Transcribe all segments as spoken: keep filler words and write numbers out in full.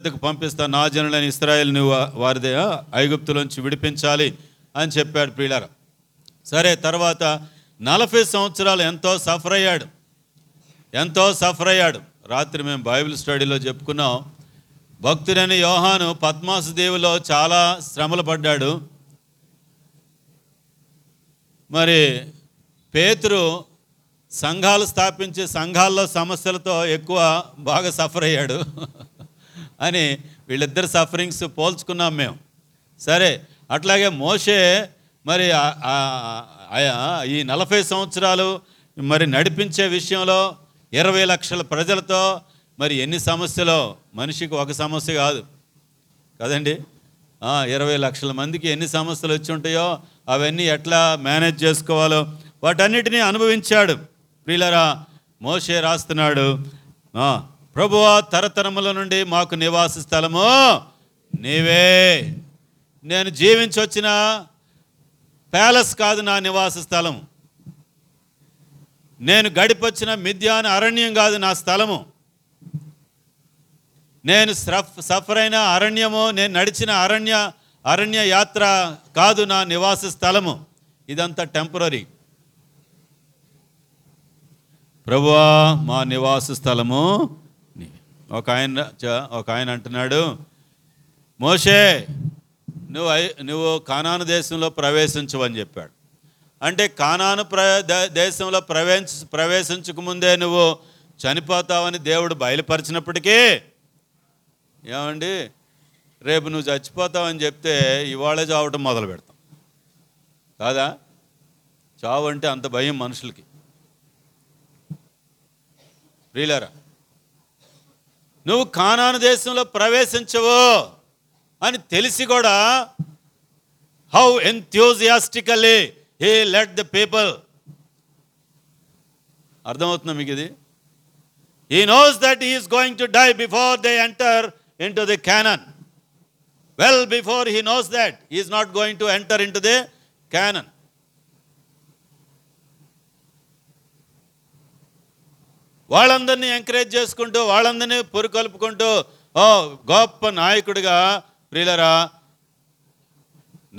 ఎందుకు పంపిస్తా, నా జనులైన ఇశ్రాయేలు నువ్వు వారిదే ఐగుప్తులోంచి విడిపించాలి అని చెప్పాడు. ప్రియులారా, సరే తర్వాత నలభై సంవత్సరాలు ఎంతో సఫర్ అయ్యాడు, ఎంతో సఫర్ అయ్యాడు. రాత్రి మేము బైబిల్ స్టడీలో చెప్పుకున్నాం, భక్తుడైన యోహాను పద్మాసు దేవులో చాలా శ్రమలు పడ్డాడు. మరి పేతురు సంఘాలు స్థాపించి సంఘాల్లో సమస్యలతో ఎక్కువ బాగా సఫర్ అయ్యాడు అని వీళ్ళిద్దరు సఫరింగ్స్ పోల్చుకున్నాం మేము. సరే అట్లాగే మోషే మరి ఈ నలభై సంవత్సరాలు మరి నడిపించే విషయంలో ఇరవై లక్షల ప్రజలతో మరి ఎన్ని సమస్యలో, మనిషికి ఒక సమస్య కాదు కదండి, ఇరవై లక్షల మందికి ఎన్ని సమస్యలు వచ్చి ఉంటాయో అవన్నీ ఎట్లా మేనేజ్ చేసుకోవాలో వాటన్నిటినీ అనుభవించాడు. ప్రియులారా, మోషే రాస్తున్నాడు, ప్రభువా తరతరముల నుండి మాకు నివాస స్థలము నీవే, నేను జీవించొచ్చిన ప్యాలెస్ కాదు నా నివాస స్థలం, నేను గడిపొచ్చిన మిద్యాన అరణ్యం కాదు నా స్థలము, నేను సఫర్ అయిన అరణ్యము, నేను నడిచిన అరణ్య అరణ్య యాత్ర కాదు నా నివాస స్థలము, ఇదంతా టెంపరీ. ప్రభువా మా నివాస స్థలము. ఒక ఆయన ఒక ఆయన అంటున్నాడు, మోషే నువ్వు నువ్వు కానాను దేశంలో ప్రవేశించవని చెప్పాడు. అంటే కానాను ప్ర దేశంలో ప్రవేశ ప్రవేశించకముందే నువ్వు చనిపోతావని దేవుడు బయలుపరిచినప్పటికీ, ఏమండి రేపు నువ్వు చచ్చిపోతావని చెప్తే ఇవాళే చావటం మొదలు పెడతాం కాదా. చావు అంటే అంత భయం మనుషులకి. ప్రియులారా, నువ్వు కానాను దేశంలో ప్రవేశించవు అని తెలిసి కూడా how enthusiastically he let the people. అర్థమవుతుందా మీకు ఇది? He knows that he is going to die before they enter into the Canaan. Well before he knows that he is not going to enter into the Canaan. వాళ్ళందరినీ encourage చేసుకుంటూ వాళ్ళందరినీ పురికొల్పుకుంటూ ఓ గొప్ప నాయకుడిగా ప్రియులరా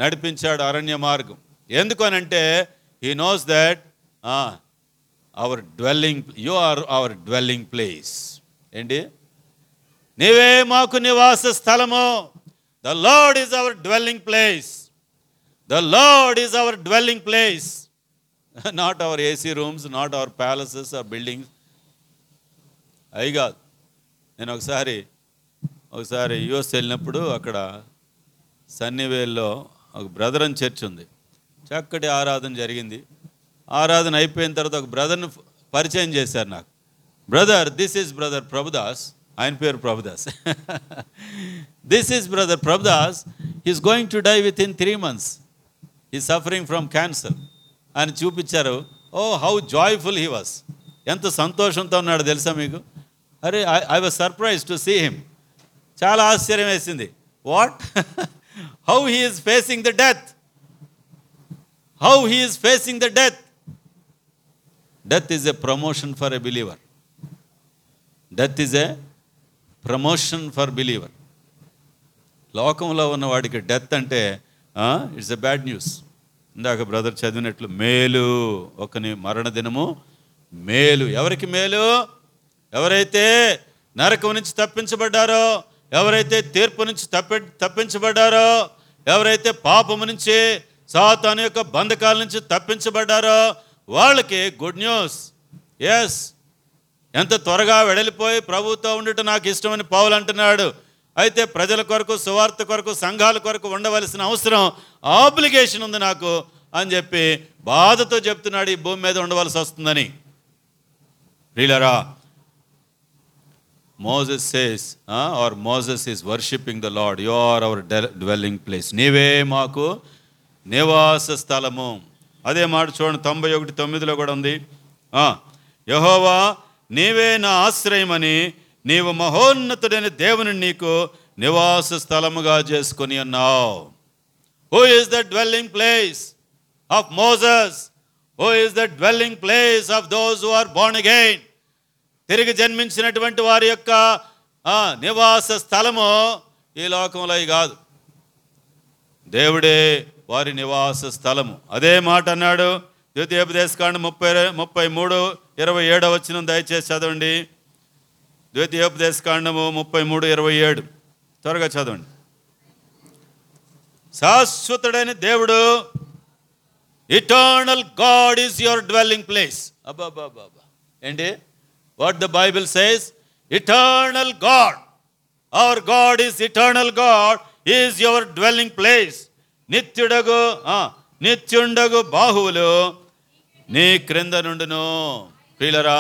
నడిపించాడు అరణ్య మార్గం. ఎందుకు అనంటే he knows that ah our dwelling, you are our dwelling place. ఏంటి? నీవే మాకు నివాస స్థలము. The Lord is our dwelling place, the Lord is our dwelling place, not our AC rooms, not our palaces or buildings. అయి కాదు. నేను ఒకసారి ఒకసారి యుఎస్ వెళ్ళినప్పుడు అక్కడ సన్నివేల్లో ఒక బ్రదర్ అని చర్చ్ ఉంది, చక్కటి ఆరాధన జరిగింది. ఆరాధన అయిపోయిన తర్వాత ఒక బ్రదర్ని పరిచయం చేశారు నాకు. Brother, this is brother Prabhudas. ఆయన పేరు Prabhudas. This is brother Prabhudas, he's going to die with in three months, he suffering from cancer అని చూపించారు. Oh how joyful he was, ఎంత సంతోషంతో ఉన్నాడు తెలుసా మీకు. అరే I I was surprise to see him, చాలా ఆశ్చర్యం వేసింది. What how he is facing the death, how he is facing the death. Death is a promotion for a believer. Death is a promotion for believer. లోకంలో ఉన్నవాడికి death అంటే it's a bad news. ఇందాక brother చదివినట్లు మేలు, ఒకని మరణ దినము మేలు. ఎవరికి మేలు? ఎవరైతే నరకం నుంచి తప్పించబడ్డారో, ఎవరైతే తీర్పు నుంచి తప్పి తప్పించబడ్డారో, ఎవరైతే పాపము నుంచి సాతాను యొక్క బంధకాల నుంచి తప్పించబడ్డారో వాళ్ళకి గుడ్ న్యూస్. ఎస్, ఎంత త్వరగా వెడలిపోయి ప్రభుతో ఉండటం నాకు ఇష్టమని పౌలు అంటున్నాడు. అయితే ప్రజల కొరకు, సువార్త కొరకు, సంఘాల కొరకు ఉండవలసిన అవసరం, ఆబ్లిగేషన్ ఉంది నాకు అని చెప్పి బాధతో చెప్తున్నాడు, ఈ భూమి మీద ఉండవలసి వస్తుందని. ప్రియులారా, Moses says or Moses is worshipping the Lord, you are our dwelling place, నీవే మాకు నివాస స్థలము. అదే మాట చూడండి తొంభై ఒకటి తొమ్మిదిలో కూడా ఉంది. యెహోవా నీవే నా ఆశ్రయమని, నీవు మహోన్నతుడైన దేవుని నీకు నివాస స్థలముగా చేసుకుని అన్నావు. Who is the dwelling place of Moses? Who is the dwelling place of those who are born again? తిరిగి జన్మించినటువంటి వారి యొక్క నివాస స్థలము ఈ లోకంలో కాదు, దేవుడే వారి నివాస స్థలము. అదే మాట అన్నాడు ద్వితీయోపదేశకాండం ముప్పై ముప్పై మూడు ఇరవై ఏడవ వచనం దయచేసి చదవండి. ద్వితీయోపదేశకాండము ముప్పై మూడు ఇరవై ఏడు త్వరగా చదవండి. శాశ్వతుడైన దేవుడు, eternal God is your dwelling place. అబ్బా బాబా ఏంటి what the Bible says? Eternal God, our God is eternal God is your dwelling place. నిత్యుడగు నిత్యుండగు బాహువులు నీ క్రింద నుండును. ప్రియులరా,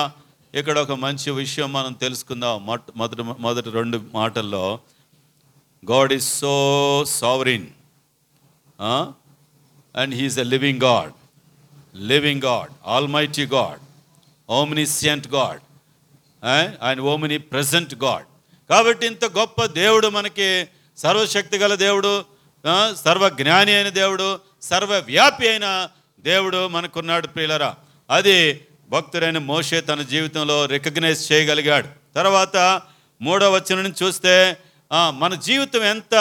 ఇక్కడ ఒక మంచి విషయం మనం తెలుసుకుందాం. మొట్ట మొదటి మొదటి రెండు మాటల్లో God is so sovereign and he is a living God. Living God, almighty God, omniscient God and omnipresent God. కాబట్టి ఇంత గొప్ప దేవుడు, మనకి సర్వశక్తి గల దేవుడు, సర్వజ్ఞాని అయిన దేవుడు, సర్వవ్యాపి అయిన దేవుడు మనకున్నాడు. ప్రియులరా, అది భక్తుడైన మోషే తన జీవితంలో రికగ్నైజ్ చేయగలిగాడు. తర్వాత మూడవ వచనం చూస్తే మన జీవితం ఎంత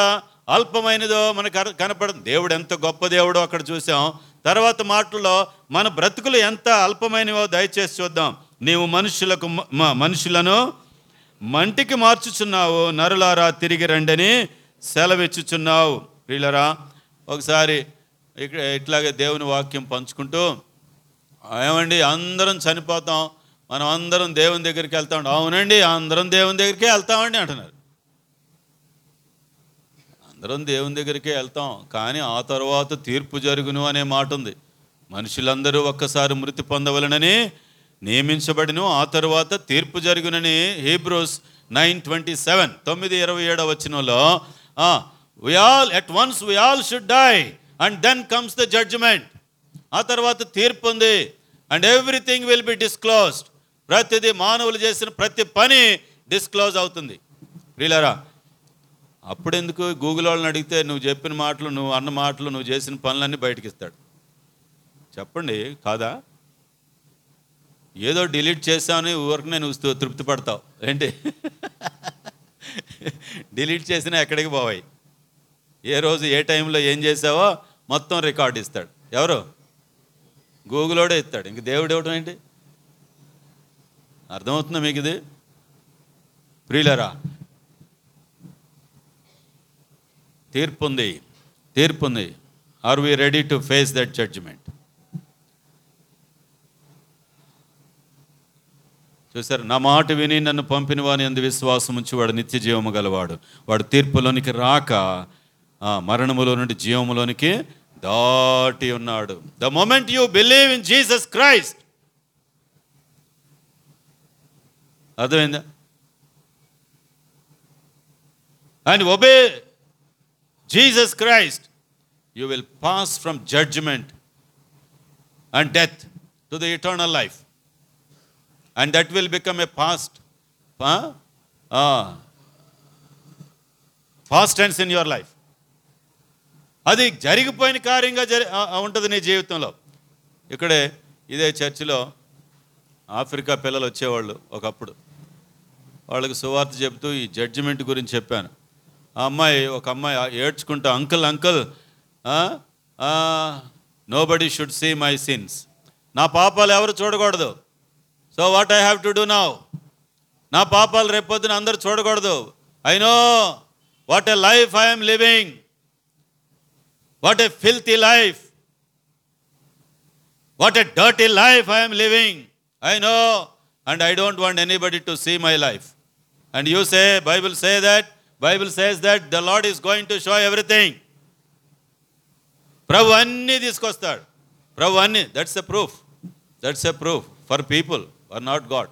అల్పమైనదో మనకు కనపడదు. దేవుడు ఎంత గొప్ప దేవుడో అక్కడ చూసాం. తర్వాత మాటల్లో మన బ్రతుకులు ఎంత అల్పమైనవో దయచేసి చూద్దాం. నీవు మనుషులకు మనుషులను మంటికి మార్చుచున్నావు, నరులారా తిరిగి రండని సెలవిచ్చుచున్నావు. ప్రియులరా, ఒకసారి ఇక్కడ ఇట్లాగే దేవుని వాక్యం పంచుకుంటూ ఏమండి అందరం చనిపోతాం, మనం అందరం దేవుని దగ్గరికి వెళ్తామండి. అవునండి, అందరం దేవుని దగ్గరికే వెళ్తామండి అంటున్నారు. అందరం దేవుని దగ్గరికే వెళ్తాం, కానీ ఆ తర్వాత తీర్పు జరుగును అనే మాట ఉంది. మనుషులందరూ ఒక్కసారి మృతి పొందవలనని నియమించబడిను, ఆ తర్వాత తీర్పు జరుగునని హీబ్రూస్ నైన్ ట్వంటీ సెవెన్ తొమ్మిది ఇరవై ఏడవ వచనంలో we all at once we all should die and then comes the judgment. ఆ తర్వాత తీర్పు ఉంది. and everything will be disclosed. ప్రతిది మానవులు చేసిన ప్రతి పని డిస్క్లోజ్ అవుతుంది. ప్రియులారా, అప్పుడెందుకు గూగుల్ వాళ్ళని అడిగితే నువ్వు చెప్పిన మాటలు, నువ్వు అన్న మాటలు, నువ్వు చేసిన పనులన్నీ బయటకు ఇస్తాడు. చెప్పండి కాదా? ఏదో డిలీట్ చేశామని ఊరికి నేను తృప్తి పడతావు ఏంటి? డిలీట్ చేసినా ఎక్కడికి పోవాయి? ఏ రోజు ఏ టైంలో ఏం చేసావో మొత్తం రికార్డ్ ఇస్తాడు. ఎవరు? గూగులోడే ఇస్తాడు. ఇంక దేవుడు ఇవ్వటం ఏంటి? అర్థమవుతుందా మీకు ఇది? ప్రియులరా, తీర్పు ఉంది, తీర్పు ఉంది. Are we ready to face that judgment? చూసారు, నా మాట విని నన్ను పంపిన వాని అందు విశ్వాసం ఉంచి వాడు నిత్య జీవము గలవాడు, వాడు తీర్పులోనికి రాక మరణములో నుండి జీవములోనికి దాటి ఉన్నాడు. The moment you believe in Jesus Christ, అర్థమైందా, and obey Jesus Christ, you will pass from judgment and death to the eternal life. And that will become a past, huh? uh, past tense in your life. అది జరిగిపోయిన కార్యంగా జరి ఉంటుంది నీ జీవితంలో. ఇక్కడే ఇదే చర్చిలో ఆఫ్రికా పిల్లలు వచ్చేవాళ్ళు ఒకప్పుడు. వాళ్ళకి సువార్త చెప్తూ ఈ జడ్జిమెంట్ గురించి చెప్పాను. ఆ అమ్మాయి, ఒక అమ్మాయి ఏడ్చుకుంటూ, uncle uncle nobody should see my sins, నా పాపాలు ఎవరు చూడకూడదు. So what I have to do now? నా పాపాలు రేపొద్దున అందరూ చూడకూడదు. I know what a life I'm living, what a filthy life, what a dirty life I'm living, I know and I don't want anybody to see my life. And you say Bible say that Bible says that the Lord is going to show everything. ప్రభు అన్నీ తీసుకొస్తాడు, ప్రభు అన్నీ. That's a proof, that's a proof for people are not God.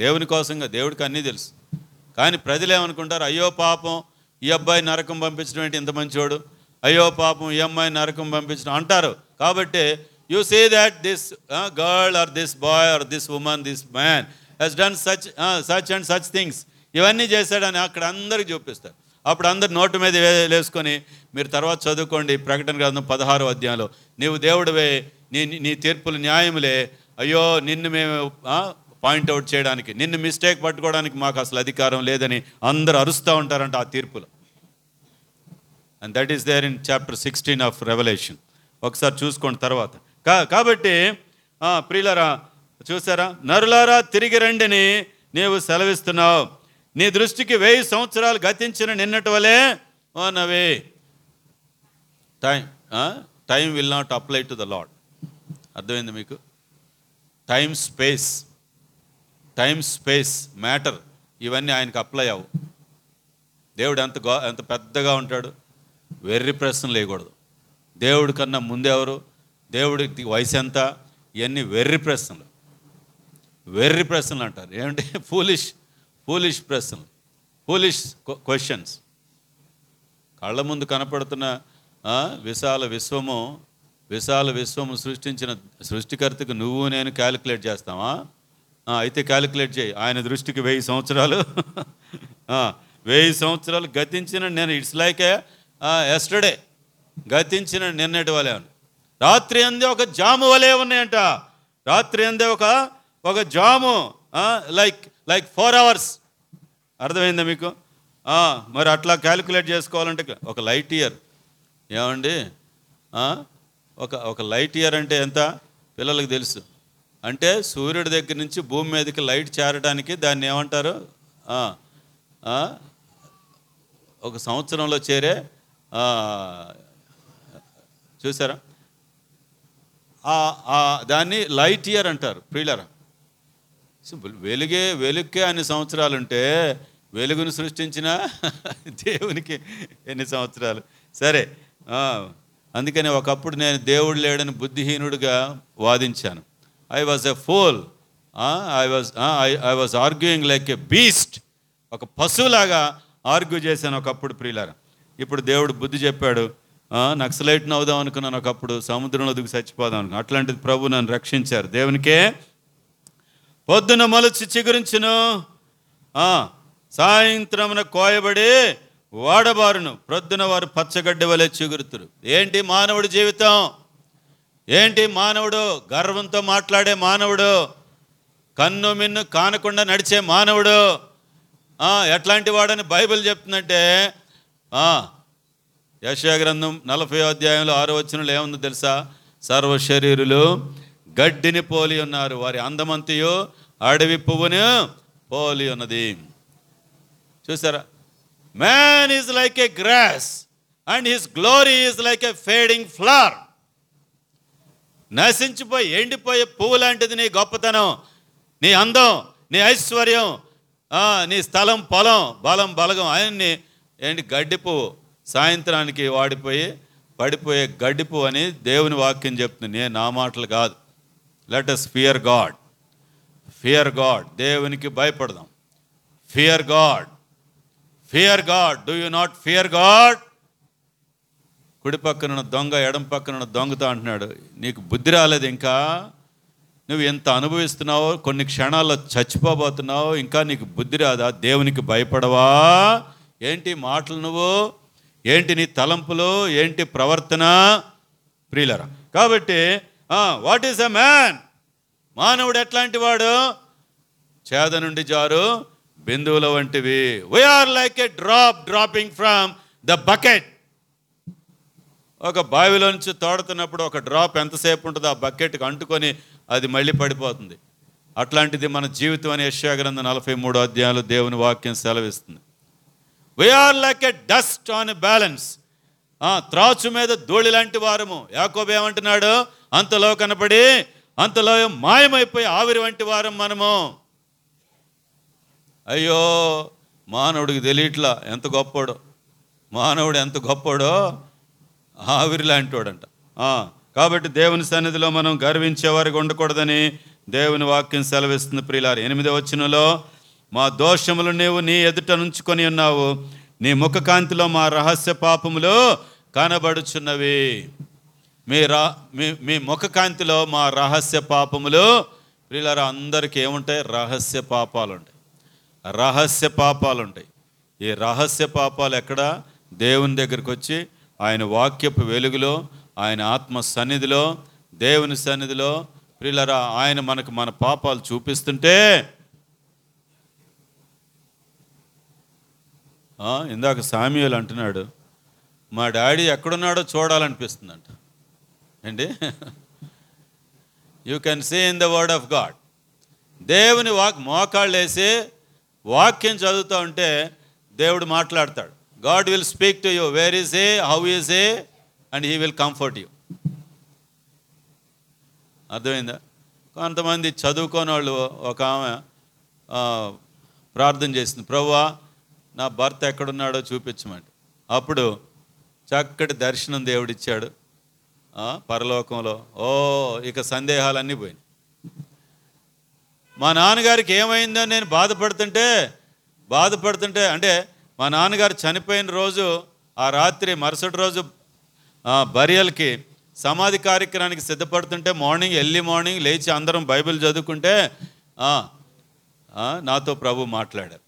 దేవుని కోసంగా, దేవుడికి అన్నీ తెలుసు. కానీ ప్రజలు ఏమనుకుంటారు? అయ్యో పాపం, ఈ అబ్బాయి నరకం పంపించడం ఏంటి, ఇంత మంచివాడు, అయ్యో పాపం ఈ అమ్మాయి నరకం పంపించడం అంటారు. కాబట్టి you see that this girl or this boy or this women, this man he's done such such and such things, ఇవన్నీ చేశాడని అక్కడ అందరికి చూపిస్తారు. అప్పుడు అందరు నోటు మీద వేసుకొని, మీరు తర్వాత చదువుకోండి ప్రకటన గ్రంథం పదహారో అధ్యాయంలో, నీవు దేవుడివే, నీ నీ తీర్పులు న్యాయములే, అయ్యో నిన్ను మేము పాయింట్అవుట్ చేయడానికి, నిన్ను మిస్టేక్ పట్టుకోవడానికి మాకు అసలు అధికారం లేదని అందరూ అరుస్తూ ఉంటారంట ఆ తీర్పులో. And that is there in chapter sixteen of revolution. ఒకసారి చూసుకోండి తర్వాత. కా కాబట్టి ప్రియులారా, చూసారా, నరులారా తిరిగి రండిని నీవు సెలవిస్తున్నావు, నీ దృష్టికి వెయ్యి సంవత్సరాలు గతించిన నిన్నటి వలే ఉన్నవి. Time time will not apply to the Lord. అర్థమైంది మీకు? Time space, time space matter ఇవన్నీ ఆయనకు అప్లై అవ్వు. దేవుడు ఎంత గో ఎంత పెద్దగా ఉంటాడు, వెర్రి ప్రశ్నలు వేయకూడదు. దేవుడి కన్నా ముందెవరు, దేవుడికి వయసు ఎంత, ఇవన్నీ వెర్రి ప్రశ్నలు. వెర్రి ప్రశ్నలు అంటారు ఏమంటే ఫూలిష్ ఫూలిష్ ప్రశ్నలు, ఫూలిష్ క్వశ్చన్స్. కళ్ళ ముందు కనపడుతున్న విశాల విశ్వము, విశాల విశ్వము సృష్టించిన సృష్టికర్తకు నువ్వు నేను క్యాలిక్యులేట్ చేస్తావా? అయితే క్యాలిక్యులేట్ చేయి. ఆయన దృష్టికి వెయ్యి సంవత్సరాలు వెయ్యి సంవత్సరాలు గతించిన నేను, ఇట్స్ లైక్ ఏ ఎస్టర్డే, గతించిన నిన్నటి వలె అని. రాత్రి అందే ఒక జాము వలె ఉన్నాయంట. రాత్రి అందే ఒక ఒక జాము, లైక్ లైక్ ఫోర్ అవర్స్. అర్థమైందా మీకు? మరి అట్లా క్యాలిక్యులేట్ చేసుకోవాలంటే ఒక లైట్ ఇయర్ ఏమండి, ఒక ఒక లైట్ ఇయర్ అంటే ఎంత పిల్లలకు తెలుసు? అంటే సూర్యుడి దగ్గర నుంచి భూమి మీదకి లైట్ చేరడానికి దాన్ని ఏమంటారు? ఒక సంవత్సరంలో చేరే, చూసారా, దాన్ని లైట్ ఇయర్ అంటారు. ప్రియులారా, సింపుల్. వెలుగే వెలుగుకే అన్ని సంవత్సరాలు ఉంటే వెలుగును సృష్టించిన దేవునికి ఎన్ని సంవత్సరాలు? సరే, అందుకని ఒకప్పుడు నేను దేవుడు లేడని బుద్ధిహీనుడిగా వాదించాను. I was a fool. I was I I was arguing like a beast. ఒక పశువులాగా ఆర్గ్యూ చేశాను ఒకప్పుడు. ప్రియులారా, ఇప్పుడు దేవుడు బుద్ధి చెప్పాడు. నక్సలైట్ని అవుదాం అనుకున్నాను ఒకప్పుడు, సముద్రంలో దిగి చచ్చిపోదాం అనుకున్నాను. అట్లాంటిది ప్రభు నన్ను రక్షించారు. దేవునికే పొద్దున మొలచి చిగురించును, సాయంత్రమున కోయబడి వాడబారును, ప్రొద్దున వారు పచ్చగడ్డి వలె చిగురుతురు. ఏంటి మానవుడి జీవితం? ఏంటి మానవుడు? గర్వంతో మాట్లాడే మానవుడు, కన్ను మిన్ను కానకుండా నడిచే మానవుడు ఎట్లాంటి వాడని బైబిల్ చెప్తుందంటే, యెషయా గ్రంథం నలభై అధ్యాయంలో ఆరో వచనంలో ఏముందో తెలుసా? సర్వ శరీరులు గడ్డిని పోలి ఉన్నారు, వారి అందమంతయు అడవి పువ్వును పోలి ఉన్నది. చూసారా? Man is like a grass and his glory is like a fading flower. నశించిపోయి ఎండిపోయే పువ్వు లాంటిది నీ గొప్పతనం, నీ అందం, నీ ఐశ్వర్యం, నీ స్థలం, పొలం, బలం, బలగం అన్నీ ఏంటి? గడ్డి పువ్వు, సాయంత్రానికి వాడిపోయి పడిపోయే గడ్డి పువ్వు అని దేవుని వాక్యం చెప్తుంది. నేను నా మాటలు కాదు. Let us fear God. Fear God. దేవునికి భయపడదాం. Fear God. Fear God. Do you not fear God? కుడి పక్కనున్న దొంగ ఎడం పక్కనున్న దొంగతో అంటున్నాడు, నీకు బుద్ధి రాలేదు ఇంకా, నువ్వు ఎంత అనుభవిస్తున్నావో, కొన్ని క్షణాల్లో చచ్చిపోబోతున్నావు, ఇంకా నీకు బుద్ధి రాదా? దేవునికి భయపడవా? ఏంటి మాటలు నువ్వు? ఏంటి నీ తలంపులు? ఏంటి ప్రవర్తన? ప్రియులారా, కాబట్టి వాట్ ఈస్ ఎ మ్యాన్? మానవుడు ఎట్లాంటి వాడు? చేద నుండి జారు బిందువుల వంటివి. We are like a drop dropping from the bucket. ఒక బావిలో నుంచి తోడుతున్నప్పుడు ఒక డ్రాప్ ఎంతసేపు ఉంటుంది? ఆ బకెట్కి అంటుకొని అది మళ్ళీ పడిపోతుంది. అట్లాంటిది మన జీవితం అని యెషయా గ్రంథం నలభై మూడో అధ్యాయంలో దేవుని వాక్యం సెలవిస్తుంది. We are like a dust on a balance. త్రాచు మీద ధూళి లాంటి వారము. యాకోబు ఏమంటున్నాడు? అంతలో కనపడి అంతలో మాయమైపోయి ఆవిరి వంటి వారం మనము. అయ్యో, మానవుడికి తెలియట్లా ఎంత గొప్పవాడో. మానవుడు ఎంత గొప్పవాడో, ఆవిరి లాంటి వాడంట. కాబట్టి దేవుని సన్నిధిలో మనం గర్వించే వారికి ఉండకూడదని దేవుని వాక్యం సెలవిస్తుంది. ప్రియులారా, ఎనిమిదో వచనంలో, మా దోషములు నీవు నీ ఎదుట నుంచుకొని ఉన్నావు, నీ ముఖకాంతిలో మా రహస్య పాపములు కనబడుచున్నవి. మీ రా మీ మీ ముఖకాంతిలో మా రహస్య పాపములు. ప్రియులారా, అందరికీ ఏముంటాయి? రహస్య పాపాలు ఉంటాయి. రహస్య పాపాలు ఉంటాయి. ఈ రహస్య పాపాలు ఎక్కడ? దేవుని దగ్గరికి వచ్చి ఆయన వాక్యపు వెలుగులో, ఆయన ఆత్మ సన్నిధిలో, దేవుని సన్నిధిలో ప్రియులారా, ఆయన మనకు మన పాపాలు చూపిస్తుంటే, ఇందాక సామ్యుయేలు అంటున్నాడు మా డాడీ ఎక్కడున్నాడో చూడాలనిపిస్తుందంట అండి. You can see in the word of God. దేవుని వాక్ మోకాళ్ళు వేసి వాక్యం చదువుతూ ఉంటే దేవుడు మాట్లాడతాడు. God will speak to you, where is a, how is a, and he will comfort you. అర్థమైందా? కొంతమంది చదువుకోని వాళ్ళు, ఒక ఆమె ప్రార్థన చేసింది, ప్రభువా నా భర్త ఎక్కడున్నాడో చూపించమంటే. అప్పుడు చక్కటి దర్శనం దేవుడిచ్చాడు పరలోకంలో. ఓ ఇక సందేహాలన్నీ పోయినాయి. మా నాన్నగారికి ఏమైందో నేను బాధపడుతుంటే బాధపడుతుంటే అంటే మా నాన్నగారు చనిపోయిన రోజు ఆ రాత్రి మరుసటి రోజు బరియల్కి సమాధి కార్యక్రమానికి సిద్ధపడుతుంటే మార్నింగ్ ఎర్లీ మార్నింగ్ లేచి అందరం బైబిల్ చదువుకుంటే నాతో ప్రభు మాట్లాడారు.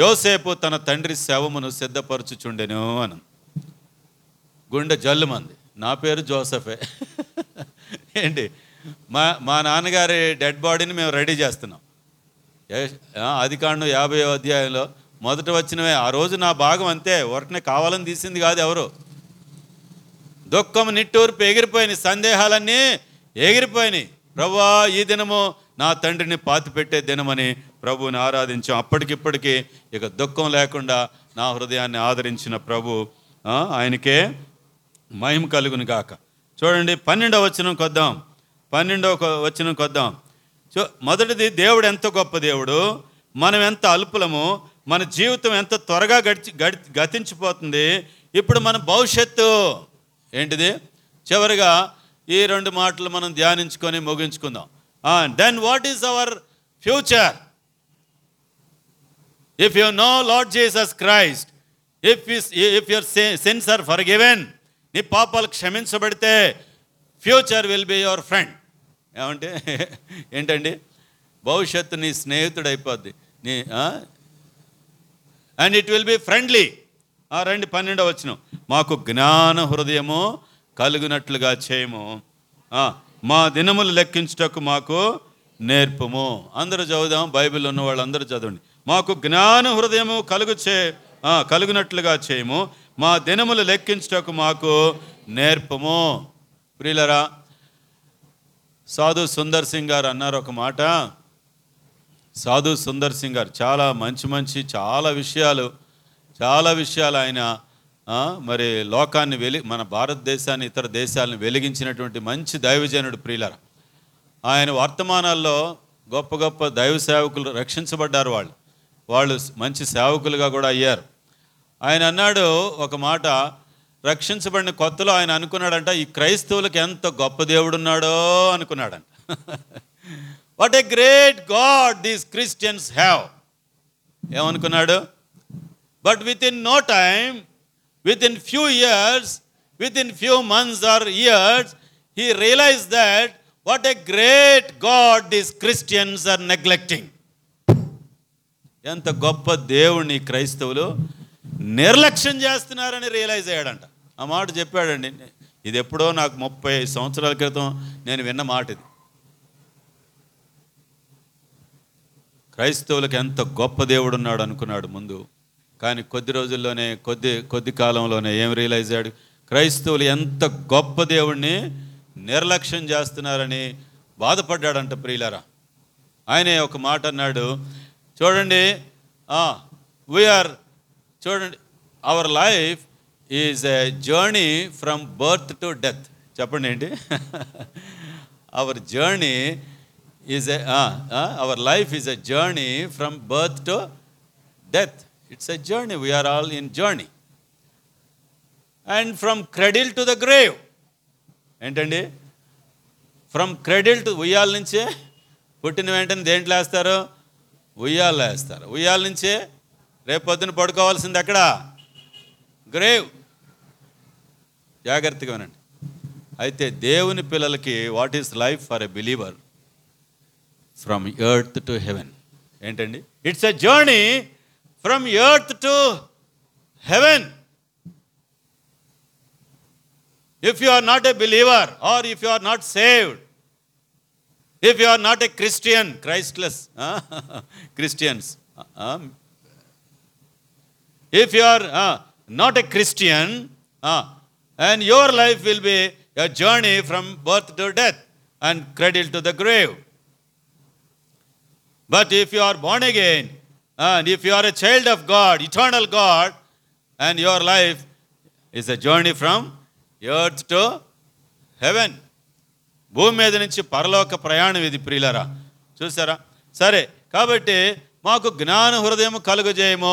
యోసేపు తన తండ్రి శవమును సిద్ధపరచుచుండెను అని. గుండె జల్లుమంది. నా పేరు జోసఫే ఏంటి, మా మా నాన్నగారి డెడ్ బాడీని మేము రెడీ చేస్తున్నాం. ఆదికాండం యాభై అధ్యాయంలో మొదట వచ్చినవే. ఆ రోజు నా భాగం అంతే, ఒకటినే కావాలని తీసింది కాదు ఎవరు. దుఃఖం నిట్టూర్పు ఎగిరిపోయినాయి, సందేహాలన్నీ ఎగిరిపోయినాయి. ప్రభువా ఈ దినము నా తండ్రిని పాతి పెట్టే దినమని ప్రభువుని ఆరాధించాం. అప్పటికిప్పటికీ ఇక దుఃఖం లేకుండా నా హృదయాన్ని ఆదరించిన ప్రభు, ఆయనకే మహిమ కలుగును గాక. చూడండి పన్నెండవ వచనం కొద్దాం, పన్నెండవ వచనం కొద్దాం. చూ మొదటిది, దేవుడు ఎంత గొప్ప దేవుడు, మనం ఎంత అల్పులము, మన జీవితం ఎంత త్వరగా గడిచి గడి గతించిపోతుంది, ఇప్పుడు మన భవిష్యత్తు ఏంటిది. చివరిగా ఈ రెండు మాటలు మనం ధ్యానించుకొని ముగించుకుందాం. Then what is our future? If you know Lord Jesus Christ, if if your sins are forgiven, నీ పాపాలు క్షమించబడితే future will be your friend. ఏమంటే ఏంటండి, భవిష్యత్తు నీ స్నేహితుడు అయిపోద్ది నీ. And it will be friendly. రండి పన్నెండవ వచనం, మాకు జ్ఞాన హృదయము కలుగునట్లుగా చేయము, మా దినములు లెక్కించుటకు మాకు నేర్పము. అందరూ చదువుదాం, బైబిల్ ఉన్న వాళ్ళందరూ చదవండి. మాకు జ్ఞాన హృదయము కలుగు చే కలుగునట్లుగా చేయము, మా దినములు లెక్కించుటకు మాకు నేర్పము. ప్రియులరా, సాధు సుందర్ సింగ్ గారు అన్నారు ఒక మాట. సాధు సుందర్ సింగ్ గారు చాలా మంచి మంచి చాలా విషయాలు చాలా విషయాలు ఆయన మరి లోకాన్ని వెలి మన భారతదేశాన్ని ఇతర దేశాలను వెలిగించినటువంటి మంచి దైవజనుడు. ప్రియులారా, ఆయన వర్తమానాల్లో గొప్ప గొప్ప దైవ సేవకులు రక్షించబడ్డారు. వాళ్ళు వాళ్ళు మంచి సేవకులుగా కూడా అయ్యారు. ఆయన అన్నాడు ఒక మాట, రక్షించబడిన కొత్తలో ఆయన అనుకున్నాడంట, ఈ క్రైస్తవులకు ఎంత గొప్ప దేవుడున్నాడో అనుకున్నాడంట. What a great God these Christians have. ఏమనుకున్నాడు? But with in no time, within few years, within few months or years, he realized that what a great God these Christians are neglecting. ఎంత గొప్ప దేవుని క్రైస్తవులు నిర్లక్ష్యం చేస్తున్నారని realise అయ్యాడంట. ఆ మాట చెప్పాడండి. ఇది ఎప్పుడో నాకు ముప్పై సంవత్సరాల క్రితం నేను విన్న మాట ఇది. క్రైస్తవులకు ఎంత గొప్ప దేవుడు ఉన్నాడు అనుకున్నాడు ముందు, కానీ కొద్ది రోజుల్లోనే కొద్ది కొద్ది కాలంలోనే ఏం రియలైజ్ అయ్యాడు, క్రైస్తవులు ఎంత గొప్ప దేవుణ్ణి నిర్లక్ష్యం చేస్తున్నారని బాధపడ్డాడంట. ప్రియులారా, ఆయనే ఒక మాట అన్నాడు. చూడండి, వీఆర్ చూడండి our life is a journey from birth to death. చెప్పండి ఏంటి, our journey is a our life is a journey from birth to death. It's a journey. We are all in journey. And from cradle to the grave. ఏంటండి, from cradle to ఉయ్యాల నుంచే, పుట్టిన వెంటనే దేంట్లో వేస్తారు, ఉయ్యాల వేస్తారు. ఉయ్యాల నుంచే రేపు పొద్దున పడుకోవాల్సింది ఎక్కడ, గ్రేవ్. జాగ్రత్తగా వినండి. అయితే దేవుని పిల్లలకి what is life for a believer from earth to heaven. ఏంటండి, it's a journey from earth to heaven. If you are not a believer or if you are not saved, If you are not a Christian, Christless Christians. If you are uh, not a Christian, uh, and your life will be a journey from birth to death and cradle to the grave. But if you are born again, and if you are a child of God, eternal God, and your life is a journey from earth to heaven. భూమి మీద నుంచి పరలోక ప్రయాణం ఇది ప్రియులారా, చూసారా. సరే, కాబట్టి మాకు జ్ఞాన హృదయం కలుగజేయము.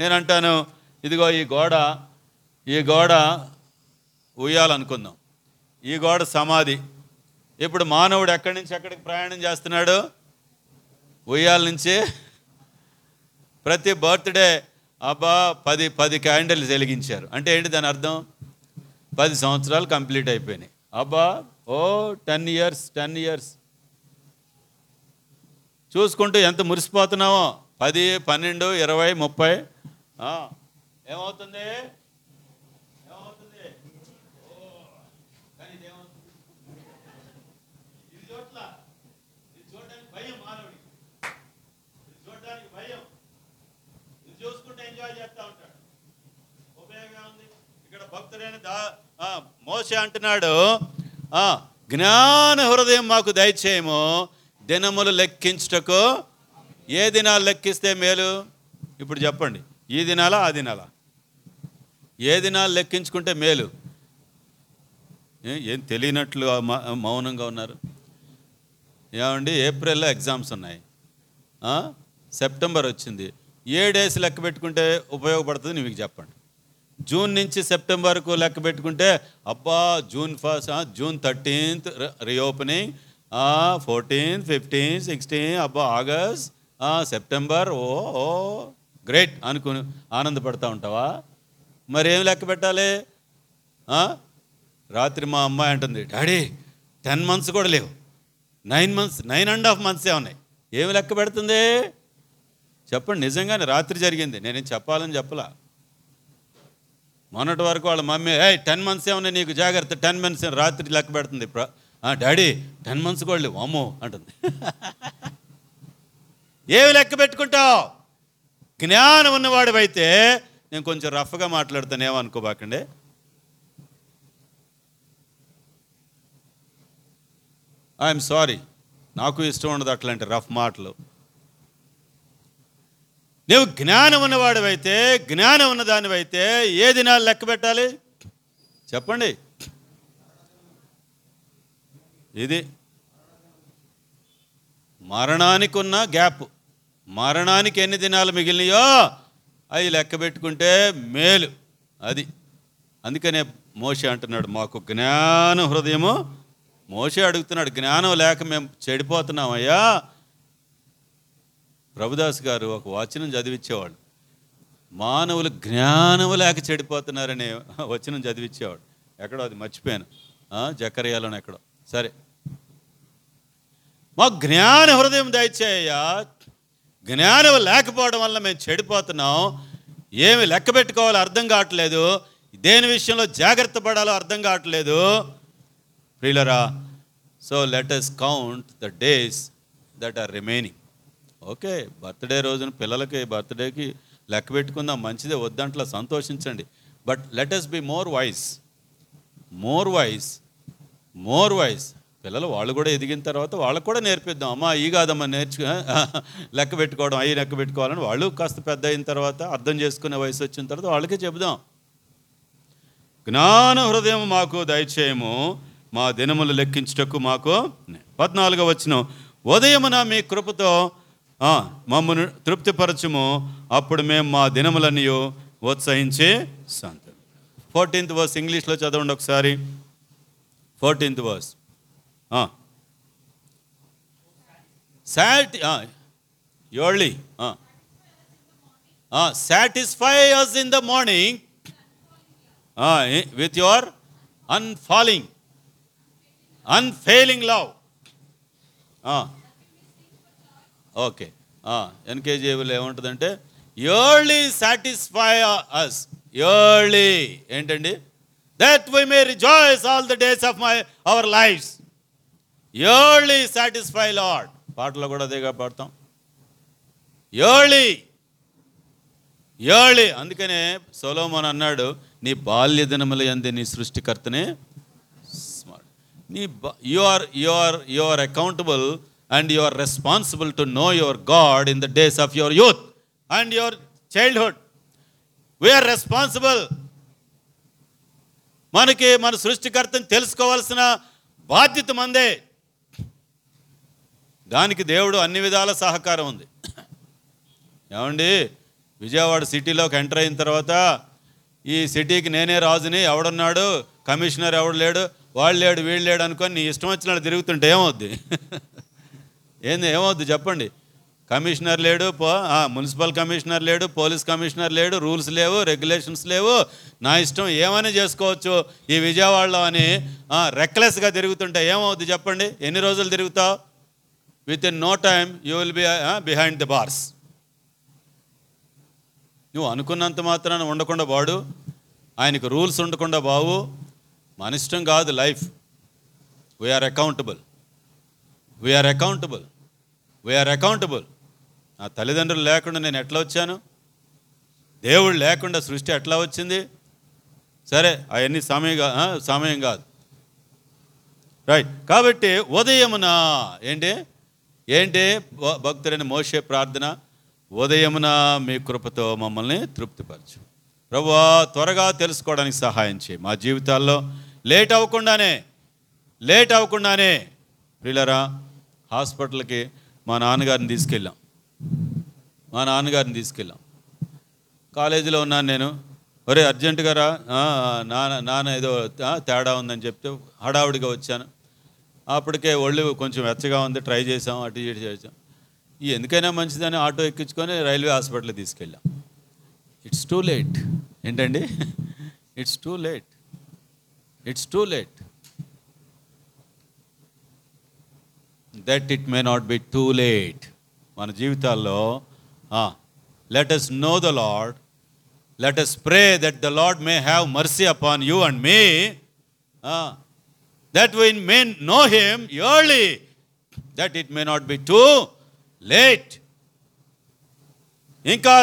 నేను అంటాను, ఇదిగో ఈ గోడ, ఈ గోడ ఉయ్యాలనుకుందాం, ఈ గోడ సమాధి. ఇప్పుడు మానవుడు ఎక్కడి నుంచి ఎక్కడికి ప్రయాణం చేస్తున్నాడు? ఉయ్యాల నుంచి. ప్రతి బర్త్డే అబ్బా పది పది క్యాండిల్స్ వెలిగించారు అంటే ఏంటి దాని అర్థం? పది సంవత్సరాలు కంప్లీట్ అయిపోయినాయి. అబ్బా ఓ టెన్ ఇయర్స్ టెన్ ఇయర్స్ చూసుకుంటూ ఎంత మురిసిపోతున్నామో. పది, పన్నెండు, ఇరవై, ముప్పై, ఏమవుతుంది ఏమవుతుంది చూడడానికి భయం. ఇది చూసుకుంటే ఎంజాయ్ చేస్తూ ఉంటాడు, ఉపయోగం ఉంది. ఇక్కడ భక్తుడైన దా మోషే అంటున్నాడు, జ్ఞాన హృదయం మాకు దయచేయము, దినములు లెక్కించుటకు. ఏ దినాలు లెక్కిస్తే మేలు? ఇప్పుడు చెప్పండి, ఈ దినాలా ఆ దినాలా? ఏ దినాలు లెక్కించుకుంటే మేలు? ఏం తెలియనట్లు మౌనంగా ఉన్నారు. ఏమండి, ఏప్రిల్లో ఎగ్జామ్స్ ఉన్నాయి, సెప్టెంబర్ వచ్చింది, ఏ డేస్ లెక్క పెట్టుకుంటే ఉపయోగపడుతుంది మీకు చెప్పండి. జూన్ నుంచి సెప్టెంబర్కు లెక్క పెట్టుకుంటే అబ్బా June first, June thirteenth reopening, fourteenth, fifteenth, sixteenth, అబ్బా August, September, oh oh great అనుకుని ఆనందపడతా ఉంటావా? మరేం లెక్క పెట్టాలి? రాత్రి మా అమ్మాయి అంటుంది, డాడీ టెన్ మంత్స్ కూడా లేవు, nine months nine and half మంత్సే ఉన్నాయి. ఏమి లెక్క పెడుతుంది చెప్పండి. నిజంగానే రాత్రి జరిగింది, నేనేం చెప్పాలని చెప్పలా. మొన్నటి వరకు వాళ్ళ మమ్మీ, ఏయ్ టెన్ మంత్స్ ఏమన్నా నీకు, జాగ్రత్త, టెన్ మంత్స్ రాత్రి లెక్క పెడుతుంది. డాడీ టెన్ మంత్స్ కూడా లేవు అమ్మో అంటుంది. ఏమి లెక్క పెట్టుకుంటావు? జ్ఞానం ఉన్నవాడివైతే, నేను కొంచెం రఫ్గా మాట్లాడుతానేమనుకోబాకండి, ఐఎమ్ సారీ, నాకు ఇష్టం ఉండదు అట్లాంటి రఫ్ మాటలు. నువ్వు జ్ఞానం ఉన్నవాడివైతే, జ్ఞానం ఉన్నదానివైతే ఏ దినాలు లెక్క పెట్టాలి చెప్పండి. ఇది మరణానికి ఉన్న గ్యాప్. మరణానికి ఎన్ని దినాలు మిగిలినయో అవి లెక్క పెట్టుకుంటే మేలు. అది అందుకనే మోషే అంటున్నాడు, మాకు జ్ఞాన హృదయము. మోషే అడుగుతున్నాడు, జ్ఞానం లేక మేము చెడిపోతున్నామయ్యా. ప్రభుదాస్ గారు ఒక వచనం చదివించేవాడు, మానవులు జ్ఞానం లేక చెడిపోతున్నారనే వచనం చదివించేవాడు. ఎక్కడో అది మర్చిపోయాను, జకర్యాలోనే ఎక్కడో. సరే, మా జ్ఞాన హృదయం దయచేయ్యా. జ్ఞానం లేకపోవడం వల్ల మేము చెడిపోతున్నాం. ఏమి లెక్క పెట్టుకోవాలో అర్థం కావట్లేదు, దేని విషయంలో జాగ్రత్త పడాలో అర్థం కావట్లేదు. ప్రియులరా, so let us count the days that are remaining. Okay, birthday రోజున పిల్లలకి బర్త్డేకి లెక్క పెట్టుకుందాం, మంచిదే, వద్దంట్లో సంతోషించండి. But let us be more wise, more wise, more wise. పిల్లలు వాళ్ళు కూడా ఎదిగిన తర్వాత వాళ్ళకు కూడా నేర్పిద్దాం, అమ్మా ఈ కాదమ్మా నేర్చు, లెక్క పెట్టుకోవడం అవి లెక్క పెట్టుకోవాలని. వాళ్ళు కాస్త పెద్ద అయిన తర్వాత, అర్థం చేసుకునే వయసు వచ్చిన తర్వాత వాళ్ళకే చెబుదాం. జ్ఞాన హృదయం మాకు దయచేయము, మా దినములు లెక్కించుటకు మాకు. పద్నాలుగో వచనం, ఉదయమున మీ కృపతో మమ్మను తృప్తిపరచుము, అప్పుడు మేము మా దినములన్నీ ఉత్సహించి శాంతి. ఫోర్టీన్త్ వర్స్ ఇంగ్లీష్లో చదవండి ఒకసారి. ఫోర్టీన్త్ వర్స్ సాటి early satisfy us in the morning with your unfailing unfailing love. Okay, ఎన్కేజీబుల్ ఏముంటుందంటే యోర్లీ సాటిస్ఫై us, యోర్లీ ఏంటండి, that we may rejoice all the days of my our lives. Early satisfy Lord, పాటలో కూడా అదేగా పాడతాం. Early early అందుకనే సొలొమోను అన్నాడు, నీ బాల్య దినములు యందు నీ సృష్టికర్తనే స్మార్ట్. నీ you are you are you are accountable and you are responsible to know your God in the days of your youth and your childhood. We are responsible. మనకి మన సృష్టికర్తను తెలుసుకోవాల్సిన బాధ్యత మందే. దానికి దేవుడు అన్ని విధాల సహకారం ఉంది. ఏమండి, విజయవాడ సిటీలోకి ఎంటర్ అయిన తర్వాత ఈ సిటీకి నేనే రాజుని, ఎవడున్నాడు, కమిషనర్ ఎవడు లేడు, వాడు లేడు, వీడు లేడు అనుకొని నీ ఇష్టం వచ్చినట్టు తిరుగుతుంటే ఏమవుద్ది? ఏంది ఏమవుద్ది చెప్పండి? కమిషనర్ లేడు, పో మున్సిపల్ కమిషనర్ లేడు, పోలీస్ కమిషనర్ లేడు, రూల్స్ లేవు, రెగ్యులేషన్స్ లేవు, నా ఇష్టం ఏమైనా చేసుకోవచ్చు ఈ విజయవాడలో అని రెక్లెస్గా తిరుగుతుంటే ఏమవుద్ది చెప్పండి? ఎన్ని రోజులు తిరుగుతావు? With in no time you will be behind the bars. నువ్వు అనుకున్నంత మాత్రాన ఉండకుండా బాడు, ఆయనకు రూల్స్ ఉండకుండా బావు. మన ఇష్టం కాదు life. We are accountable, we are accountable, we are accountable. నా తల్లిదండ్రులు లేకుండా నేను ఎట్లా వచ్చాను? దేవుడు లేకుండా సృష్టి ఎట్లా వచ్చింది? సరే, అవన్నీ సమయం కా సమయం కాదు, రైట్. కాబట్టి ఉదయమున ఏంటి ఏంటి భక్తుడైన మోషే ప్రార్థన, ఉదయమున మీ కృపతో మమ్మల్ని తృప్తిపరచు ప్రభువా, త్వరగా తెలుసుకోవడానికి సహాయం చేయి మా జీవితాల్లో, లేట్ అవ్వకుండానే లేట్ అవ్వకుండానే ప్రియులారా, హాస్పిటల్కి మా నాన్నగారిని తీసుకెళ్ళాం మా నాన్నగారిని తీసుకెళ్ళాం కాలేజీలో ఉన్నాను నేను. ఒరే అర్జెంటుగా రా నాన్న నాన్న ఏదో తేడా ఉందని చెప్తే హడావుడిగా వచ్చాను. అప్పటికే ఒళ్ళు కొంచెం వెచ్చగా ఉంది, ట్రై చేసాం, అటు ఇటు చేసాం. ఎందుకైనా మంచిదని ఆటో ఎక్కించుకొని రైల్వే హాస్పిటల్కి తీసుకెళ్ళాం. It's too late. ఏంటండి? It's too late it's too late that it may not be too late. మన జీవితాల్లో let us know the Lord, let us pray that the Lord may have mercy upon you and me, uh, that we may know him early, that it may not be too late. ఇంకా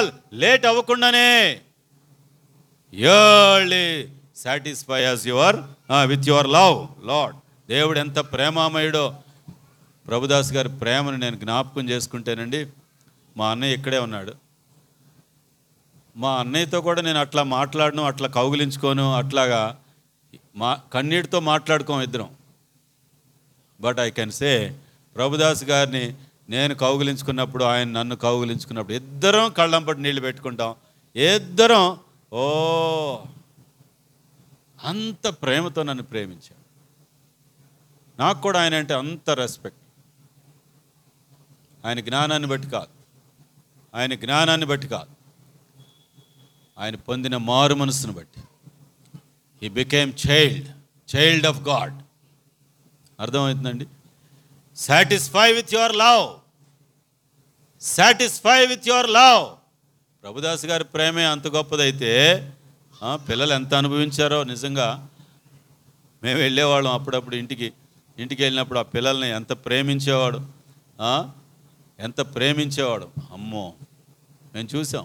late అవ్వకుండానే early satisfy us your uh, with your love Lord. దేవుడు ఎంత ప్రేమమయుడో, ప్రభుదాస్ గారి ప్రేమను నేను జ్ఞాపకం చేసుకుంటేనండి, మా అన్నయ్య ఇక్కడే ఉన్నాడు. మా అన్నయ్యతో కూడా నేను అట్లా మాట్లాడను, అట్లా కౌగిలించుకోను, అట్లాగా మా కన్నీటితో మాట్లాడుకోము ఇద్దరం. But I can say Prabhudas గారిని నేను కౌగిలించుకున్నప్పుడు, ఆయన నన్ను కౌగిలించుకున్నప్పుడు ఇద్దరం కళ్ళంపటి నీళ్ళు పెట్టుకుంటాం, ఇద్దరం ఓ అంత ప్రేమతో నన్ను ప్రేమించాడు. నాకు కూడా ఆయన అంటే అంత రెస్పెక్ట్. ఆయన జ్ఞానాన్ని బట్టి కాదు, ఆయన జ్ఞానాన్ని బట్టి కాదు, ఆయన పొందిన మారు మనసును బట్టి. He became child child of God. అర్థమవుతుందండి? Satisfy with your love, satisfy with your love. Prabhudas గారి ప్రేమే అంత గొప్పదైతే పిల్లలు ఎంత అనుభవించారో నిజంగా. మేము వెళ్ళేవాళ్ళం అప్పుడప్పుడు ఇంటికి ఇంటికి వెళ్ళినప్పుడు ఆ పిల్లల్ని ఎంత ప్రేమించేవాడు, ఎంత ప్రేమించేవాడు, అమ్మో మేము చూసాం.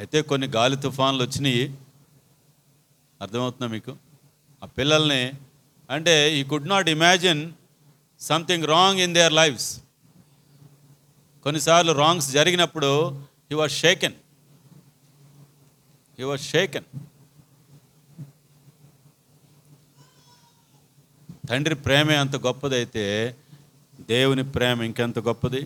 అయితే కొన్ని గాలి తుఫాన్లు వచ్చినాయి, అర్థమవుతుందా మీకు? ఆ పిల్లల్ని అంటే you could not imagine something wrong in their lifes. కొన్నిసార్లు రాంగ్స్ జరిగినప్పుడు he was shaken he was shaken తండ్రి ప్రేమే అంత గొప్పదైతే దేవుని ప్రేమ ఇంకెంత గొప్పది.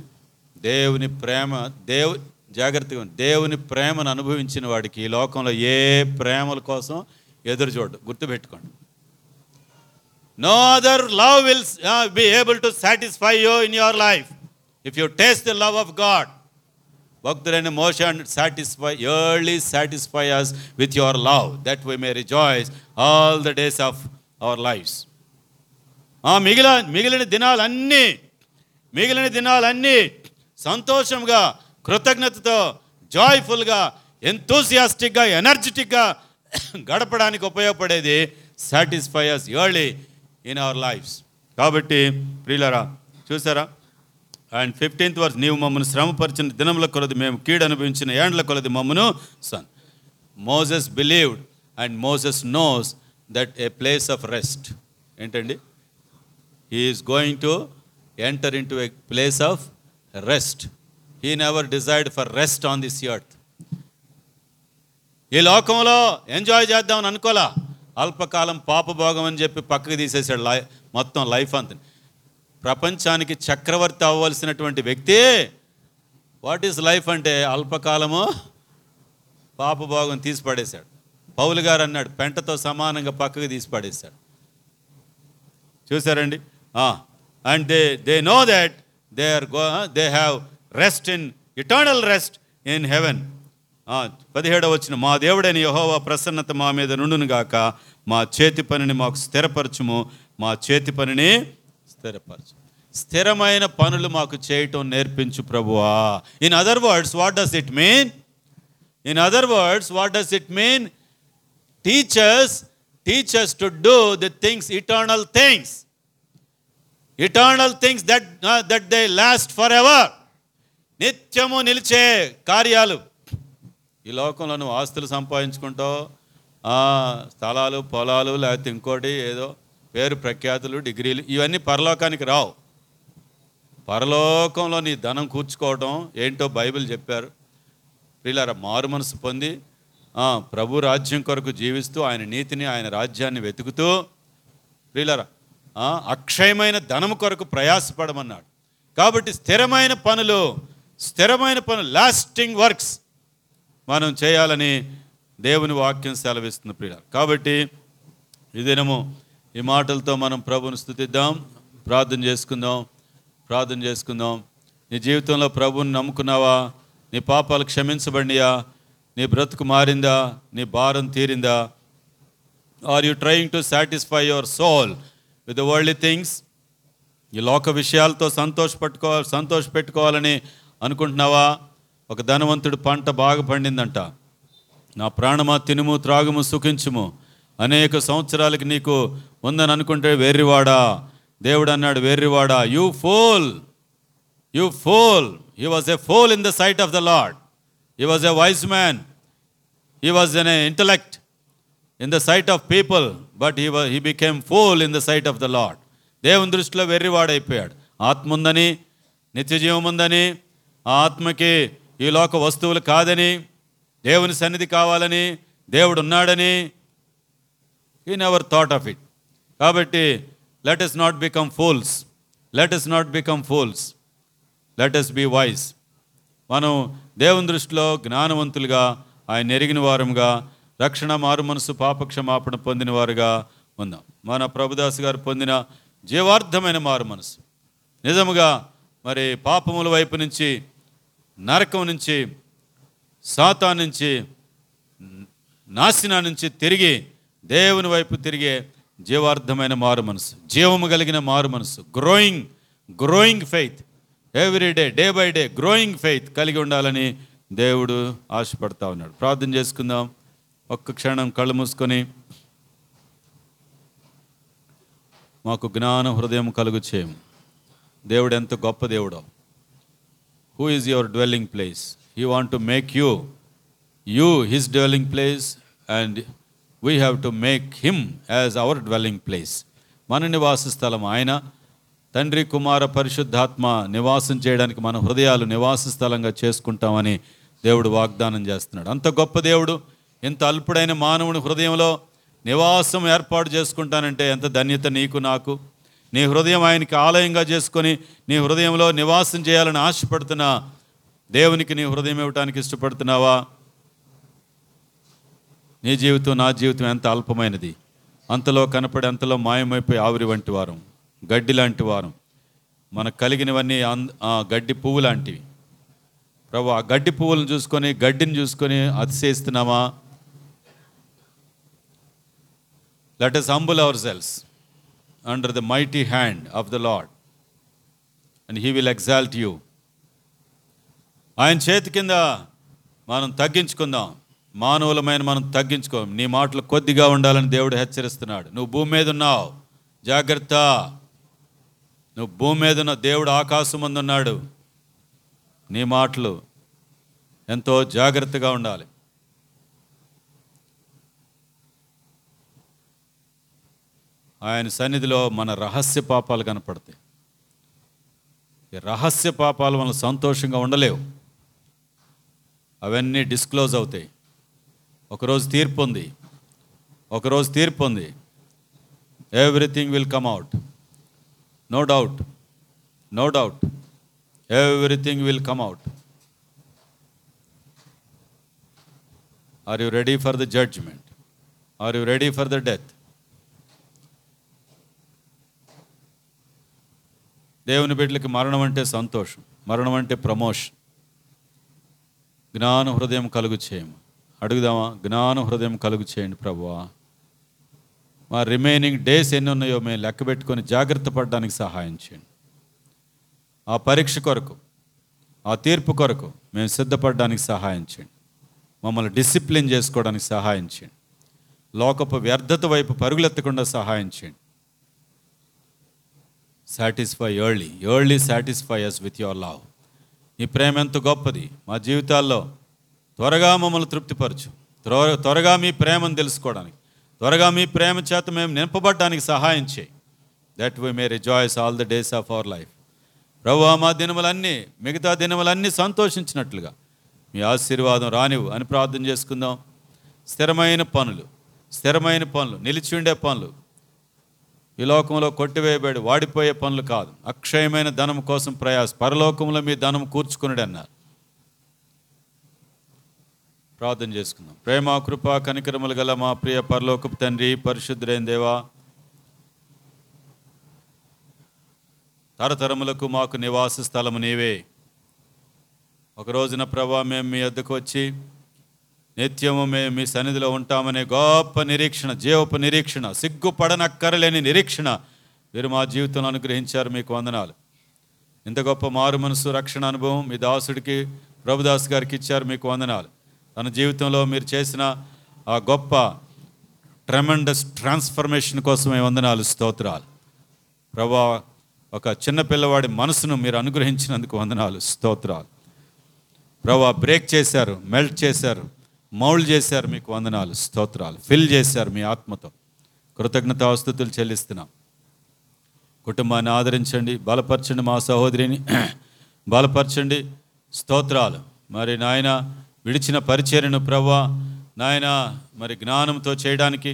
దేవుని ప్రేమ దేవు జాగ్రత్తగా దేవుని ప్రేమను అనుభవించిన వాడికి ఈ లోకంలో ఏ ప్రేమల కోసం ఎదురు చూడదు. గుర్తుపెట్టుకోండి, no other love will be able to satisfy you in your life if you taste the love of God. భక్తులైన మోషే and satisfy early satisfy us with your love that we may rejoice all the days of our lives. ఆ మిగిలిన మిగిలిన దినాలన్నీ మిగిలిన దినాలన్నీ సంతోషంగా, కృతజ్ఞతతో, జాయ్ఫుల్గా, ఎంతూసియాస్టిక్గా, ఎనర్జెటిక్గా గడపడానికి ఉపయోగపడేది satisfy us early in our lives. కాబట్టి ప్రియులారా చూసారా, అండ్ ఫిఫ్టీన్త్ వర్స్, నీవు మమ్మను శ్రమపరిచిన దినముల కొలది మేము కీడు అనుభవించిన ఏండ్ల కొలది మమ్మను సన్. Moses believed and Moses knows that a place of rest ఏంటండి, he is going to enter in to a place of rest. He never desired for rest on this earth. ఈ లోకంలో ఎంజాయ్ చేద్దామని అనుకోలే, అల్పకాలం పాపభోగం అని చెప్పి పక్కకి తీసేసాడు లై మొత్తం లైఫ్ అంతా. ప్రపంచానికి చక్రవర్తి అవ్వాల్సినటువంటి వ్యక్తి వాట్ ఈజ్ లైఫ్ అంటే అల్పకాలము పాపభోగం తీసి పడేశాడు. పౌలు గారు అన్నాడు పెంటతో సమానంగా పక్కకి తీసి పడేశాడు. చూసారండి. And they they know that they are go they have rest in eternal rest in heaven. పదిహేడవ వచన, మా దేవుడైన యెహోవా ప్రసన్నత మా మీద నుండును గాక, మా చేతి పనిని మాకు స్థిరపరచుము, మా చేతి పనిని స్థిరపరచు, స్థిరమైన పనులు మాకు చేయటం నేర్పించు ప్రభువా. In other words what does it mean in other words what does it mean teachers teachers to do the things, eternal things, eternal things that that they last for ever, నిత్యము నిలిచే కార్యాలు. ఈ లోకంలో నువ్వు ఆస్తులు సంపాదించుకుంటావు, స్థలాలు పొలాలు, లేకపోతే ఇంకోటి ఏదో పేరు ప్రఖ్యాతులు డిగ్రీలు, ఇవన్నీ పరలోకానికి రావు. పరలోకంలో నీ ధనం కూర్చుకోవడం ఏంటో బైబిల్ చెప్పారు. ప్రియులారా, మారు మనసు పొంది ప్రభు రాజ్యం కొరకు జీవిస్తూ ఆయన నీతిని ఆయన రాజ్యాన్ని వెతుకుతూ ప్రియులారా అక్షయమైన ధనము కొరకు ప్రయాసపడమన్నాడు. కాబట్టి స్థిరమైన పనులు స్థిరమైన పనులు లాస్టింగ్ వర్క్స్ మనం చేయాలని దేవుని వాక్యం సెలవిస్తుంది ప్రియులారా. కాబట్టి ఈ దినము ఈ మాటలతో మనం ప్రభువును స్తుతిద్దాం, ప్రార్థన చేసుకుందాం ప్రార్థన చేసుకుందాం నీ జీవితంలో ప్రభువుని నమ్ముకున్నావా? నీ పాపాలు క్షమించబడినయా? నీ బ్రతుకు మారిందా? నీ భారం తీరిందా? Are you trying to satisfy your soul with worldly things? ఈ లోక విషయాలతో సంతోష పట్టుకో సంతోష పెట్టుకోవాలని అనుకుంటున్నావా? ఒక ధనవంతుడు పంట బాగా పండిందంట. నా ప్రాణమా తినుము త్రాగుము సుఖించుము, అనేక సంవత్సరాలకి నీకు ఉందని అనుకుంటే వెర్రివాడా. దేవుడు అన్నాడు వెర్రివాడా, you fool you fool he was a fool in the sight of the Lord. He was a wise man, he was an a intellect in the sight of people, but he he became fool in the sight of the Lord. దేవుని దృష్టిలో వెర్రివాడైపోయాడు. ఆత్మ ఉందని, నిత్యజీవం ఉందని, ఆ ఆత్మకి ఈ లోక వస్తువులు కాదని, దేవుని సన్నిధి కావాలని, దేవుడు ఉన్నాడని he never thought of it. కాబట్టి let us not become fools, let us not become fools, let us be wise. మనం దేవుని దృష్టిలో జ్ఞానవంతులుగా, ఆయన ఎరిగిన వారముగా, రక్షణ మారు మనసు పాపక్షమాపణ పొందిన వారుగా ఉందాం. మన ప్రభుదాస్ గారు పొందిన జీవార్థమైన మారు మనసు నిజముగా మరి పాపముల వైపు నుంచి, నరకం నుంచి, సాతాను నుంచి, నాశనా నుంచి తిరిగి దేవుని వైపు తిరిగే జీవార్థమైన మారు మనసు, జీవము కలిగిన మారు మనసు, growing growing faith, every day day by day growing faith కలిగి ఉండాలని దేవుడు ఆశపడతా ఉన్నాడు. ప్రార్థన చేసుకుందాం. ఒక్క క్షణం కళ్ళు మూసుకొని మాకు జ్ఞాన హృదయం కలుగు చేయము. దేవుడు ఎంత గొప్ప దేవుడో. Who is your dwelling place? He want to make you you his dwelling place, and we have to make him as our dwelling place. మన నివాస స్థలం ఆయన. తండ్రి, కుమార, పరిశుద్ధాత్మ నివాసం చేయడానికి మన హృదయాలు నివాస స్థలంగా చేసుకుంటామని దేవుడు వాగ్దానం చేస్తున్నాడు. అంత గొప్ప దేవుడు ఎంత అల్పుడైన మానవుని హృదయంలో నివాసం ఏర్పాటు చేసుకుంటానంటే ఎంత ధన్యత నీకు నాకు. నీ హృదయం ఆయనకి ఆలయంగా చేసుకొని నీ హృదయంలో నివాసం చేయాలని ఆశపడుతున్నా దేవునికి నీ హృదయం ఇవ్వటానికి ఇష్టపడుతున్నావా? నీ జీవితం నా జీవితం ఎంత అల్పమైనది. అంతలో కనపడి అంతలో మాయమైపోయి ఆవిరి వంటి వారం, గడ్డి లాంటి వారం. మనకు కలిగినవన్నీ గడ్డి పువ్వు లాంటివి ప్రభు. ఆ గడ్డి పువ్వులను చూసుకొని గడ్డిని చూసుకొని అతిశయిస్తున్నామా? Let us humble ourselves under the mighty hand of the Lord and he will exalt you. ఆయన చేతి కింద మనం తగ్గించుకుందాం. మానవులమైన మనం తగ్గించుకోం. నీ మాటలు కొద్దిగా ఉండాలని దేవుడు హెచ్చరిస్తున్నాడు. నువ్వు భూమి మీద ఉన్నావు, జాగ్రత్త. నువ్వు భూమి మీద ఉన్న దేవుడు ఆకాశం ముందున్నాడు. నీ మాటలు ఎంతో జాగ్రత్తగా ఉండాలి. ఆయన సన్నిధిలో మన రహస్య పాపాలు కనపడతాయి. ఈ రహస్య పాపాలు మనం సంతోషంగా ఉండలేవు. అవన్నీ డిస్క్లోజ్ అవుతాయి. ఒకరోజు తీర్పు ఉంది, ఒకరోజు తీర్పు ఉంది. Everything will come out, no doubt, no doubt. Everything will come out. Are you ready for the judgment? Are you ready for the death? దేవుని బిడ్డలకి మరణం అంటే సంతోషం, మరణం అంటే ప్రమోషన్. జ్ఞాన హృదయం కలుగు చేయము. అడుగుదామా? జ్ఞాన హృదయం కలుగు చేయండి ప్రభువా, మా రిమైనింగ్ డేస్ ఎన్ని ఉన్నాయో మేము లెక్క పెట్టుకొని జాగ్రత్త పడడానికి సహాయం చేయండి. ఆ పరీక్ష కొరకు, ఆ తీర్పు కొరకు మేము సిద్ధపడడానికి సహాయం చేయండి. మమ్మల్ని డిసిప్లిన్ చేసుకోవడానికి సహాయం చేయండి. లోకపు వ్యర్థత వైపు పరుగులెత్తకుండా సహాయం చేయండి. Satisfy early, early satisfy us with your love. నీ ప్రేమ ఎంత గొప్పది, మా జీవితాల్లో త్వరగా మమ్మల్ని తృప్తిపరచు. త్వర త్వరగా మీ ప్రేమను తెలుసుకోవడానికి, త్వరగా మీ ప్రేమ చేత మేము నింపబడడానికి సహాయం చేయి. That we may rejoice all the days of our life. ప్రభువా, మా దినములన్నీ, మిగతా దినములన్నీ సంతోషించినట్లుగా మీ ఆశీర్వాదం రానివ్వు అని ప్రార్థన చేసుకుందాం. స్థిరమైన పనులు, స్థిరమైన పనులు, నిలిచి ఉండే పనులు, ఈ లోకంలో కొట్టివేయబడి వాడిపోయే పనులు కాదు. అక్షయమైన ధనం కోసం ప్రయాస, పరలోకంలో మీ ధనం కూర్చుకున్నాడు అన్నారు. ప్రార్థన చేసుకుందాం. ప్రేమ కృపా కనికరములు గల మా ప్రియ పరలోకపు తండ్రి, పరిశుద్ధుడైన దేవా, తరతరములకు మాకు నివాస స్థలము నీవే. ఒకరోజున ప్రభా మేము మీ వద్దకు వచ్చి నిత్యము మేము మీ సన్నిధిలో ఉంటామనే గొప్ప నిరీక్షణ, జీవపు నిరీక్షణ, సిగ్గుపడనక్కరలేని నిరీక్షణ మీరు మా జీవితంలో అనుగ్రహించారు. మీకు వందనాలు. ఇంత గొప్ప మారు మనసు, రక్షణ అనుభవం మీ దాసుడికి ప్రభుదాస్ గారికి ఇచ్చారు. మీకు వందనాలు. తన జీవితంలో మీరు చేసిన ఆ గొప్ప ట్రెమెండస్ ట్రాన్స్ఫర్మేషన్ కోసం మేము వందనాలు, స్తోత్రాలు. ప్రభా, ఒక చిన్నపిల్లవాడి మనసును మీరు అనుగ్రహించినందుకు వందనాలు, స్తోత్రాలు. ప్రభా, బ్రేక్ చేశారు, మెల్ట్ చేశారు, మౌల్డ్ చేశారు. మీకు వందనాలు, స్తోత్రాలు. ఫిల్ చేశారు మీ ఆత్మతో. కృతజ్ఞతాస్తుతులు చెల్లిస్తున్నాం. కుటుంబాన్ని ఆదరించండి, బలపరచండి. మా సహోదరిని బలపరచండి, స్తోత్రాలు. మరి నాయన, విడిచిన పరిచర్యను ప్రభువా నాయన మరి జ్ఞానంతో చేయడానికి,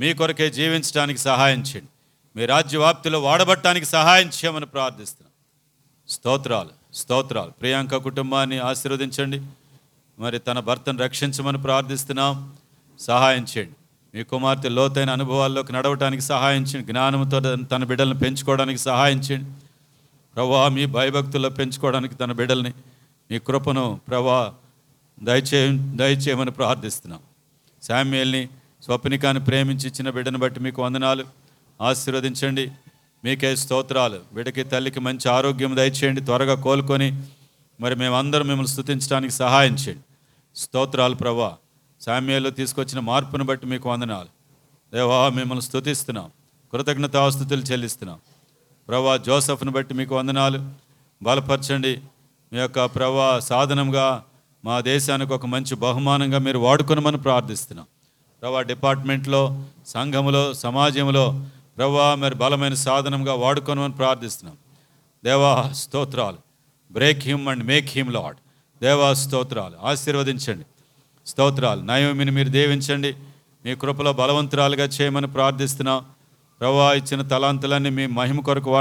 మీ కొరకే జీవించడానికి సహాయం చేయండి. మీ రాజ్యవ్యాప్తిలో వాడబట్టడానికి సహాయం చేయమని ప్రార్థిస్తున్నాం. స్తోత్రాలు, స్తోత్రాలు. ప్రియాంక కుటుంబాన్ని ఆశీర్వదించండి. మరి తన భర్తను రక్షించమని ప్రార్థిస్తున్నాం. సహాయం చేయండి. మీ కుమార్తె లోతైన అనుభవాల్లోకి నడవటానికి సహాయం చేయండి. జ్ఞానంతో తన బిడ్డలను పెంచుకోవడానికి సహాయం చేయండి. ప్రభువా, మీ భయభక్తుల్లో పెంచుకోవడానికి తన బిడ్డల్ని మీ కృపను ప్రభువా దయచే దయచేయమని ప్రార్థిస్తున్నాం. శామ్యుయేల్ని, స్వప్నికాన్ని ప్రేమించి ఇచ్చిన బిడ్డను బట్టి మీకు వందనాలు. ఆశీర్వదించండి. మీకే స్తోత్రాలు. బిడ్డకి, తల్లికి మంచి ఆరోగ్యం దయచేయండి. త్వరగా కోలుకొని మరి మేమందరం మిమ్మల్ని స్తుతించడానికి సహాయం చేయండి. స్తోత్రాలు ప్రభువా. శామ్యుయేలు తీసుకొచ్చిన మార్పును బట్టి మీకు వందనాలు. దేవా, మిమ్మల్ని స్తుతిస్తున్నాం, కృతజ్ఞతాస్తుతులు చెల్లిస్తున్నాం. ప్రభువా, జోసెఫ్ను బట్టి మీకు వందనాలు. బలపరచండి. మీ యొక్క ప్రభువా సాధనంగా మా దేశానికి ఒక మంచి బహుమానంగా మీరు వాడుకొనమని ప్రార్థిస్తున్నాం. ప్రభువా, డిపార్ట్మెంట్లో, సంఘములో, సమాజంలో ప్రభువా మరి బలమైన సాధనంగా వాడుకొనమని ప్రార్థిస్తున్నాం. దేవా, స్తోత్రాలు. Break him and make him Lord. దేవా, స్తోత్రాలు. ఆశీర్వదించండి, స్తోత్రాలు. నయోమిని మీరు దీవించండి, మీ కృపలో బలవంతురాలుగా చేయమని ప్రార్థిస్తున్నాం. ప్రభువా, ఇచ్చిన తలాంతులన్నీ మీ మహిమ కొరకు